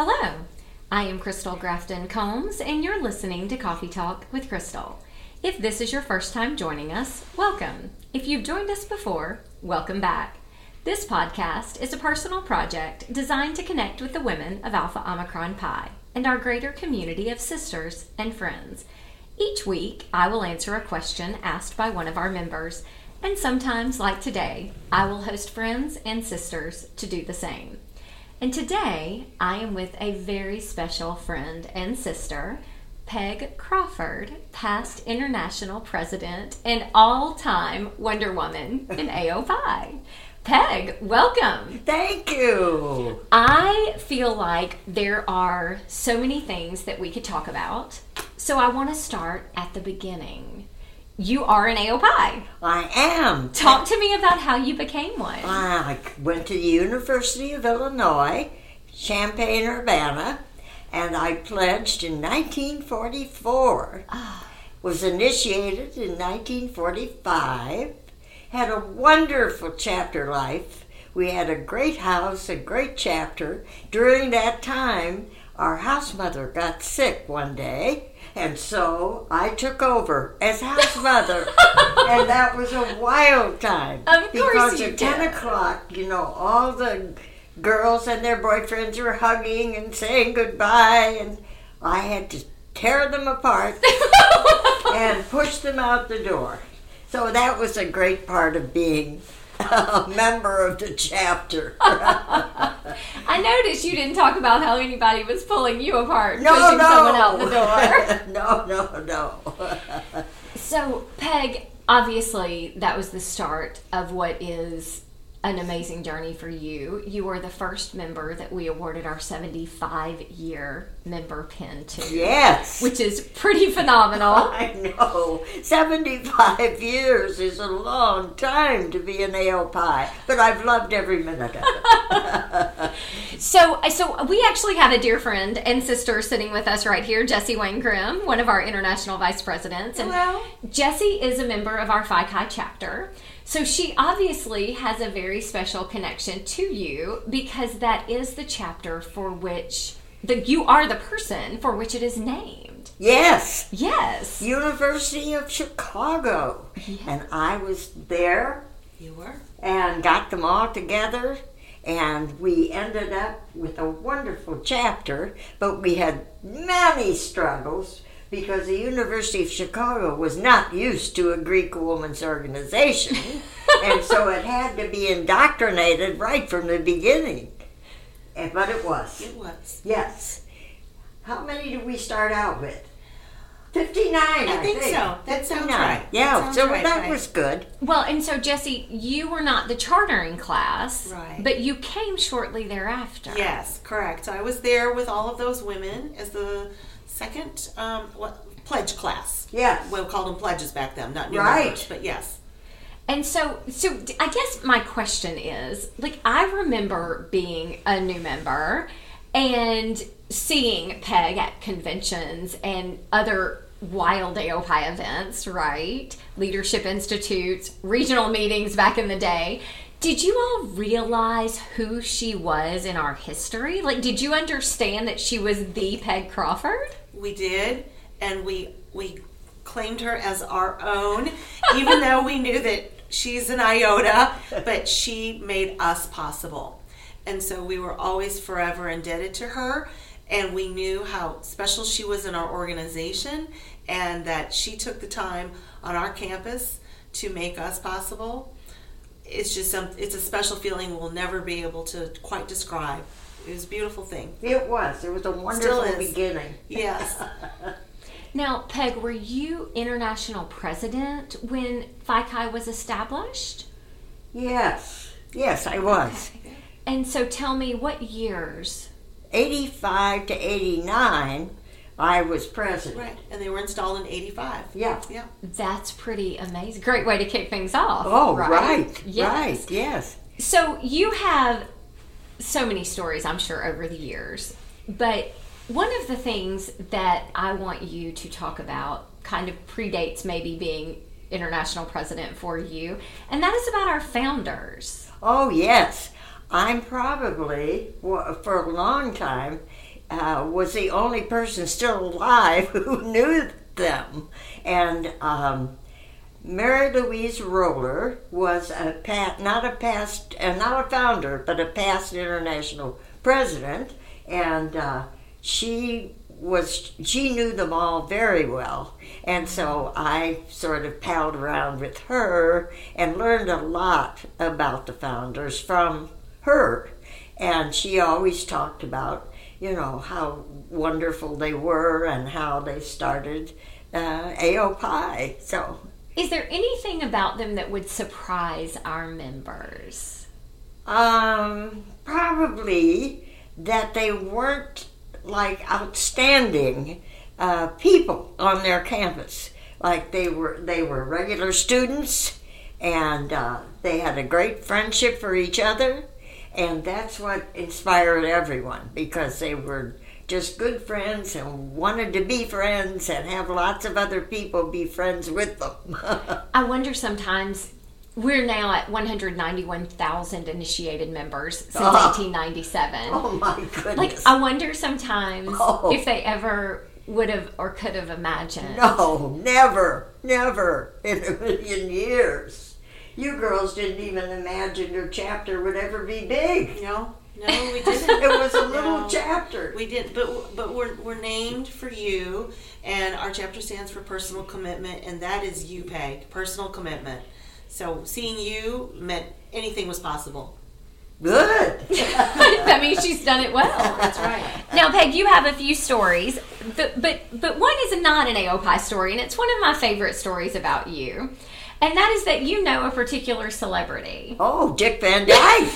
Hello, I am Crystal Grafton-Combs, and you're listening to Coffee Talk with Crystal. If this is your first time joining us, welcome. If you've joined us before, welcome back. This podcast is a personal project designed to connect with the women of Alpha Omicron Pi and our greater community of sisters and friends. Each week, I will answer a question asked by one of our members, and sometimes, like today, I will host friends and sisters to do the same. And today, I am with a very special friend and sister, Peg Crawford, past international president and all-time Wonder Woman in AOPI. Peg, welcome. Thank you. I feel like there are so many things that we could talk about, so I want to start at the beginning. You are an AOPI. I am. Talk to me about how you became one. I went to the University of Illinois, Champaign-Urbana, and I pledged in 1944, was initiated in 1945, had a wonderful chapter life. We had a great house, a great chapter. During that time, our house mother got sick one day, and so I took over as house mother. And that was a wild time. Of course you did. Because at 10 o'clock, all the girls and their boyfriends were hugging and saying goodbye, and I had to tear them apart and push them out the door. So that was a great part of being a member of the chapter. I noticed you didn't talk about how anybody was pulling you apart, pushing someone out the door. No. So, Peg, obviously that was the start of what is an amazing journey for you. You were the first member that we awarded our 75-year member pin to. Yes. Which is pretty phenomenal. I know. 75 years is a long time to be an AOPI, but I've loved every minute of it. So we actually have a dear friend and sister sitting with us right here, Jessie Wayne Grimm, one of our international vice presidents. And hello. Jessie is a member of our FICAI chapter. So she obviously has a very special connection to you, because that is the chapter for which you are the person for which it is named. Yes. Yes. University of Chicago. Yes. And I was there. You were. And got them all together. And we ended up with a wonderful chapter, but we had many struggles, because the University of Chicago was not used to a Greek woman's organization, and so it had to be indoctrinated right from the beginning. But it was. It was. Yes. How many did we start out with? 59, I think. So. That sounds right. Yeah, that was good. Well, and so, Jessie, you were not the chartering class, right? But you came shortly thereafter. Yes, correct. So I was there with all of those women as the second pledge class. Yeah, we called them pledges back then, not new members, but yes. And so I guess my question is, I remember being a new member and seeing Peg at conventions and other wild AOPI events, right? Leadership institutes, regional meetings back in the day. Did you all realize who she was in our history? Did you understand that she was the Peg Crawford? We did, and we claimed her as our own, even though we knew that she's an iota, but she made us possible. And so we were always forever indebted to her, and we knew how special she was in our organization, and that she took the time on our campus to make us possible. It's just it's a special feeling we'll never be able to quite describe. It was a beautiful thing. It was. It was a wonderful beginning. Yes. Now, Peg, were you international president when FICAI was established? Yes. Yes, I was. Okay. And so tell me, what years? 85 to 89, I was president. Right, and they were installed in 85. Yeah. That's pretty amazing. Great way to kick things off. Oh, right. Yes. Right, yes. So you have so many stories, I'm sure, over the years. But one of the things that I want you to talk about kind of predates maybe being international president for you, and that is about our founders. Oh, yes. I'm probably, for a long time, was the only person still alive who knew them. And Mary Louise Roller was not a founder, but a past international president, and she knew them all very well. And so I sort of palled around with her and learned a lot about the founders from her. And she always talked about, you know, how wonderful they were and how they started AOPI. So, is there anything about them that would surprise our members? Probably that they weren't like outstanding people on their campus. Like they were regular students, and they had a great friendship for each other. And that's what inspired everyone, because they were just good friends and wanted to be friends and have lots of other people be friends with them. I wonder sometimes, we're now at 191,000 initiated members since 1897. Oh my goodness. Like, I wonder sometimes if they ever would have or could have imagined. No, never in a million years. You girls didn't even imagine your chapter would ever be big. No, we didn't. It was a little chapter. We didn't, but we're named for you, and our chapter stands for personal commitment, and that is you, Peg, personal commitment. So seeing you meant anything was possible. Good. That means she's done it well. That's right. Now, Peg, you have a few stories, but one is not an AOPI story, and it's one of my favorite stories about you. And that is that you know a particular celebrity. Oh, Dick Van Dyke.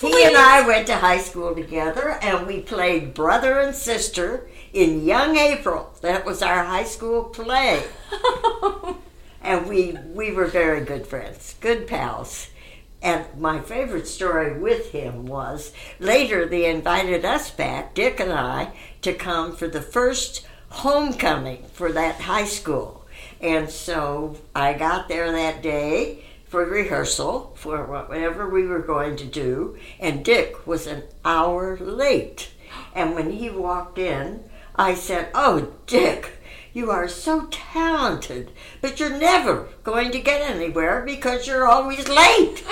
He and I went to high school together, and we played brother and sister in Young April. That was our high school play. And we were very good friends, good pals. And my favorite story with him was, later they invited us back, Dick and I, to come for the first homecoming for that high school. And so I got there that day for rehearsal for whatever we were going to do, and Dick was an hour late. And when he walked in, I said, "Oh, Dick, you are so talented, but you're never going to get anywhere because you're always late."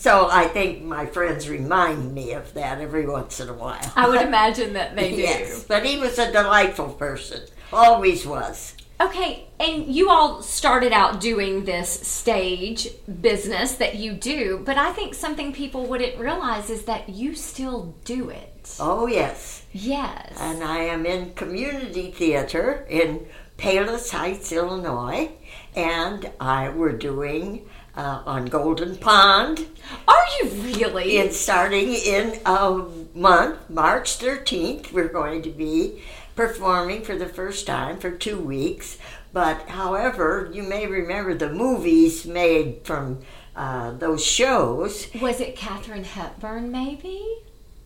So I think my friends remind me of that every once in a while. I would imagine that they do. Yes, but he was a delightful person. Always was. Okay, and you all started out doing this stage business that you do, but I think something people wouldn't realize is that you still do it. Oh, yes. Yes. And I am in community theater in Palos Heights, Illinois, and we're doing... On Golden Pond. Are you really? It's starting in a month, March 13th. We're going to be performing for the first time for 2 weeks. But, however, you may remember the movies made from those shows. Was it Catherine Hepburn, maybe?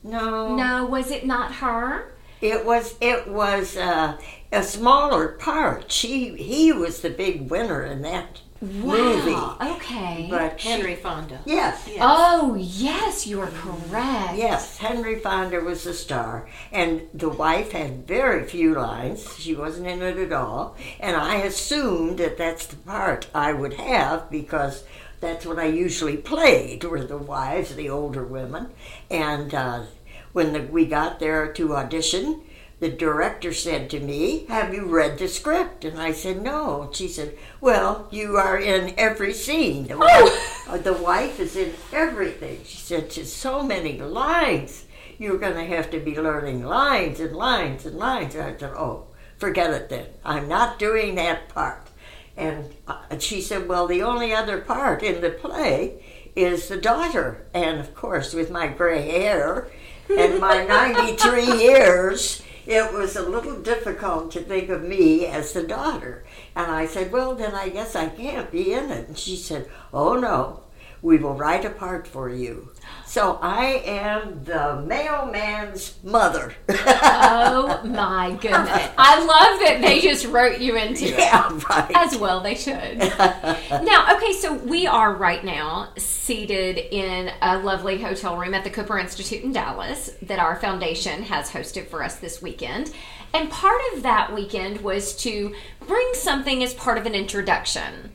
No. No, was it not her? It was a smaller part. He was the big winner in that movie. Okay. But Henry Fonda. Yes. Oh, yes, you are correct. Yes, Henry Fonda was the star, and the wife had very few lines. She wasn't in it at all, and I assumed that that's the part I would have because that's what I usually played, were the wives, the older women. And when we got there to audition, the director said to me, "Have you read the script?" And I said, "No." She said, "Well, you are in every scene. The wife is in everything." She said, "There's so many lines. You're going to have to be learning lines and lines and lines." And I said, "Oh, forget it then. I'm not doing that part." And she said, "Well, the only other part in the play is the daughter." And, of course, with my gray hair and my 93 years... it was a little difficult to think of me as the daughter. And I said, "Well, then I guess I can't be in it." And she said, "Oh, no. We will write a part for you. So I am the mailman's mother. Oh my goodness. I love that they just wrote you into it. Right. As well they should. Now, okay, so we are right now seated in a lovely hotel room at the Cooper Institute in Dallas that our foundation has hosted for us this weekend. And part of that weekend was to bring something as part of an introduction.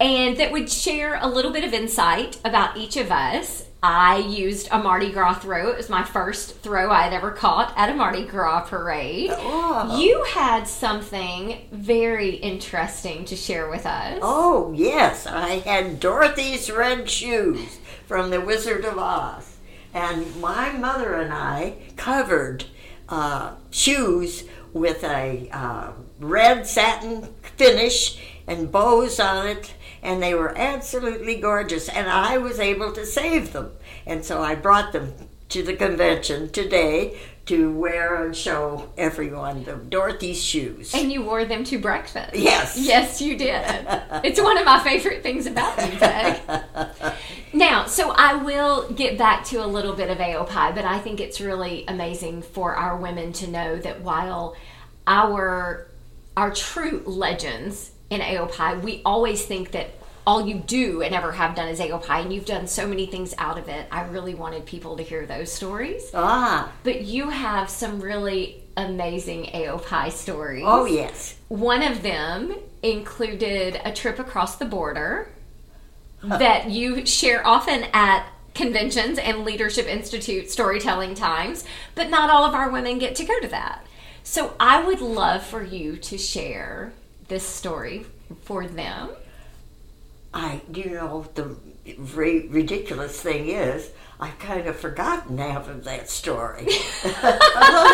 And that would share a little bit of insight about each of us. I used a Mardi Gras throw. It was my first throw I had ever caught at a Mardi Gras parade. Oh. You had something very interesting to share with us. Oh, yes. I had Dorothy's Red Shoes from The Wizard of Oz. And my mother and I covered shoes with a red satin finish and bows on it. And they were absolutely gorgeous, and I was able to save them. And so I brought them to the convention today to wear and show everyone the Dorothy's shoes. And you wore them to breakfast. Yes. Yes, you did. It's one of my favorite things about you, Peg. Now, so I will get back to a little bit of AO Pi, but I think it's really amazing for our women to know that while our true legends in AO Pi, we always think that all you do and ever have done is AO Pi, and you've done so many things out of it. I really wanted people to hear those stories. Ah. But you have some really amazing AO Pi stories. Oh, yes. One of them included a trip across the border that you share often at conventions and Leadership Institute storytelling times, but not all of our women get to go to that. So I would love for you to share this story for them. The ridiculous thing is, I've kind of forgotten half of that story. We'll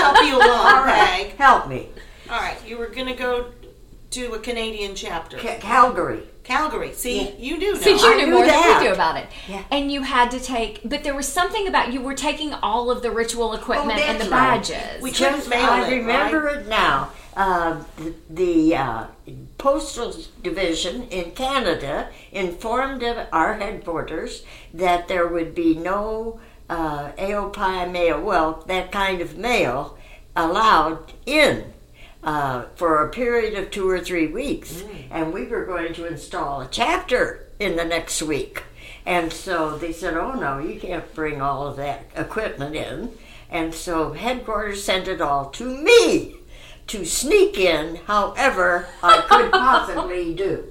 help you along. All right. Help me. All right. You were going to go to a Canadian chapter. Calgary. See, yeah. You do know. See, you knew more than we do about it. Yeah. And you had to take, but there was something about, you were taking all of the ritual equipment and the badges. Right. We couldn't mail it, I remember right? it now. The Postal Division in Canada informed our headquarters that there would be no AO Pi mail, that kind of mail, allowed in for a period of 2 or 3 weeks. Mm. And we were going to install a chapter in the next week. And so they said, oh no, you can't bring all of that equipment in. And so headquarters sent it all to me to sneak in however I could possibly do.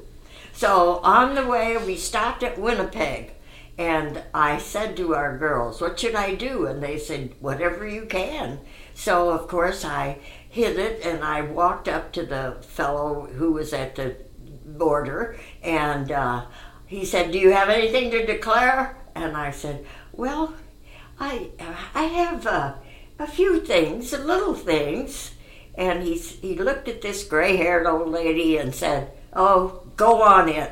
So on the way, we stopped at Winnipeg, and I said to our girls, what should I do? And they said, whatever you can. So, of course, I hid it, and I walked up to the fellow who was at the border, and he said, do you have anything to declare? And I said, I have a few things, little things. And he looked at this gray-haired old lady and said, oh, go on in.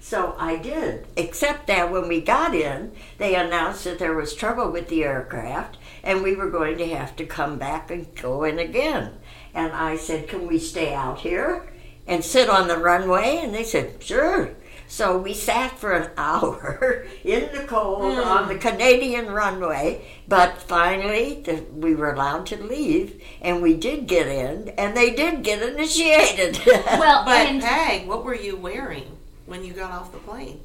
So I did, except that when we got in, they announced that there was trouble with the aircraft, and we were going to have to come back and go in again. And I said, can we stay out here and sit on the runway? And they said, sure. So we sat for an hour in the cold on the Canadian runway, but finally we were allowed to leave, and we did get in, and they did get initiated. Well, but Peg, what were you wearing when you got off the plane?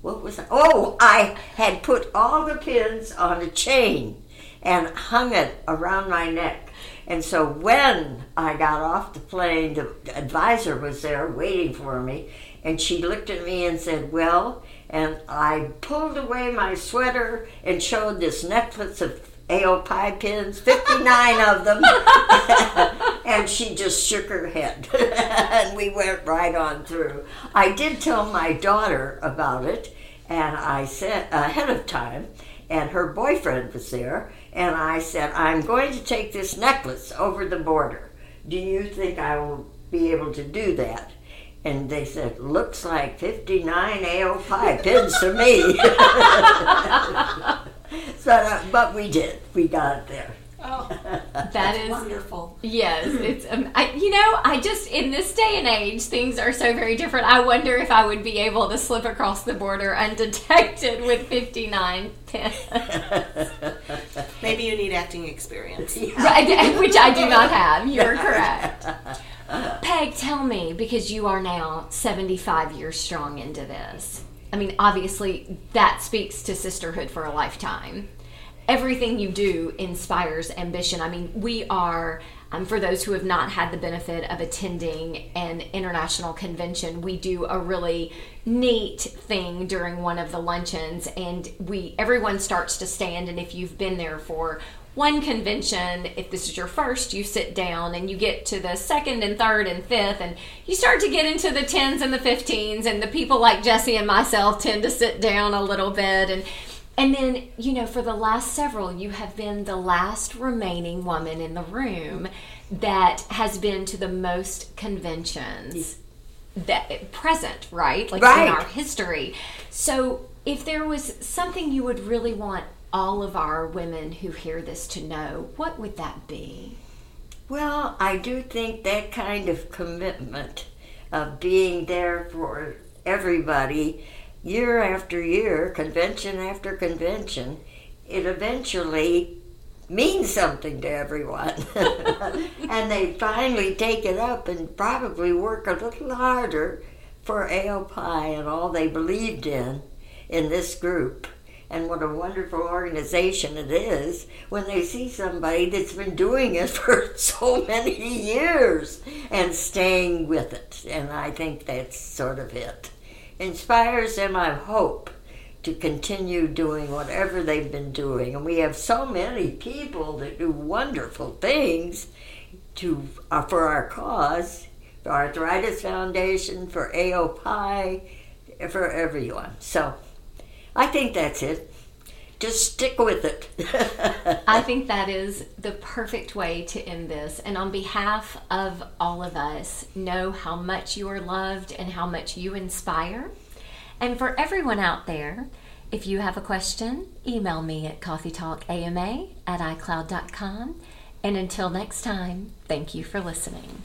What was I? Oh, I had put all the pins on a chain and hung it around my neck. And so when I got off the plane, the advisor was there waiting for me, and she looked at me and said, and I pulled away my sweater and showed this necklace of AO Pi pins, 59 of them, and she just shook her head, and we went right on through. I did tell my daughter about it, and I said ahead of time, and her boyfriend was there, and I said, I'm going to take this necklace over the border. Do you think I will be able to do that? And they said, looks like 59 AO Pi pins to me. So, but we did. We got it there. Oh, that's wonderful. Yes, it's I just in this day and age things are so very different. I wonder if I would be able to slip across the border undetected with 59 pins. Maybe you need acting experience, right, which I do not have. You are correct. Peg, tell me, because you are now 75 years strong into this. I mean, obviously that speaks to sisterhood for a lifetime. Everything you do inspires ambition. I mean, we are, for those who have not had the benefit of attending an international convention, we do a really neat thing during one of the luncheons, and everyone starts to stand, and if you've been there for one convention, if this is your first, you sit down, and you get to the second and third and fifth, and you start to get into the 10s and the 15s, and the people like Jessie and myself tend to sit down a little bit. And then, you know, for the last several, you have been the last remaining woman in the room that has been to the most conventions that present, right? Like, right, in our history. So if there was something you would really want all of our women who hear this to know, what would that be? Well, I do think that kind of commitment of being there for everybody, year after year, convention after convention, it eventually means something to everyone. And they finally take it up and probably work a little harder for AOPI and all they believed in this group. And what a wonderful organization it is when they see somebody that's been doing it for so many years and staying with it. And I think that's sort of it. Inspires them, I hope, to continue doing whatever they've been doing. And we have so many people that do wonderful things for our cause, the Arthritis Foundation, for AOPI, for everyone. So I think that's it. Just stick with it. I think that is the perfect way to end this. And on behalf of all of us, know how much you are loved and how much you inspire. And for everyone out there, if you have a question, email me at coffeetalkama@icloud.com. And until next time, thank you for listening.